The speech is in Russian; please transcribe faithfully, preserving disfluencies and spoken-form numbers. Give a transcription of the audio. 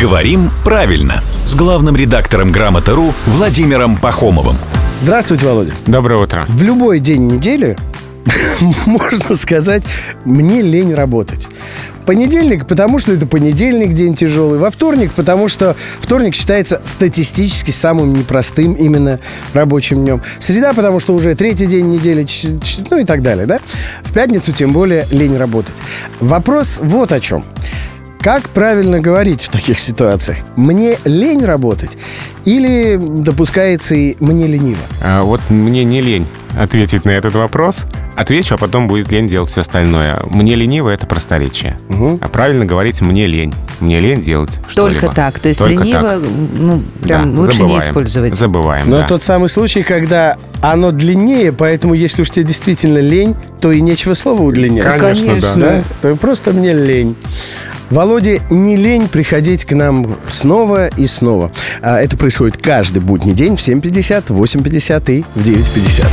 Говорим правильно с главным редактором Грамота точка ру Владимиром Пахомовым. Здравствуйте, Володя. Доброе утро. В любой день недели можно сказать: мне лень работать. Понедельник, потому что это понедельник, день тяжелый. Во вторник, потому что вторник считается статистически самым непростым именно рабочим днем. Среда, потому что уже третий день недели, ну и так далее, да? В пятницу тем более лень работать. Вопрос вот о чем. Как правильно говорить в таких ситуациях? Мне лень работать? Или допускается и мне лениво? А вот мне не лень ответить на этот вопрос. Отвечу, а потом будет лень делать все остальное. Мне лениво — это просторечие. Угу. А правильно говорить: мне лень. Мне лень делать что-либо. Только так. То есть Только лениво так. Ну, прям да, лучше забываем, не использовать. Забываем. Но да. Тот самый случай, когда оно длиннее, поэтому если уж тебе действительно лень, то и нечего слова удлинять. Конечно, Конечно да. да. То просто мне лень. Володе не лень приходить к нам снова и снова. Это происходит каждый будний день в семь пятьдесят, в восемь пятьдесят и в девять пятьдесят.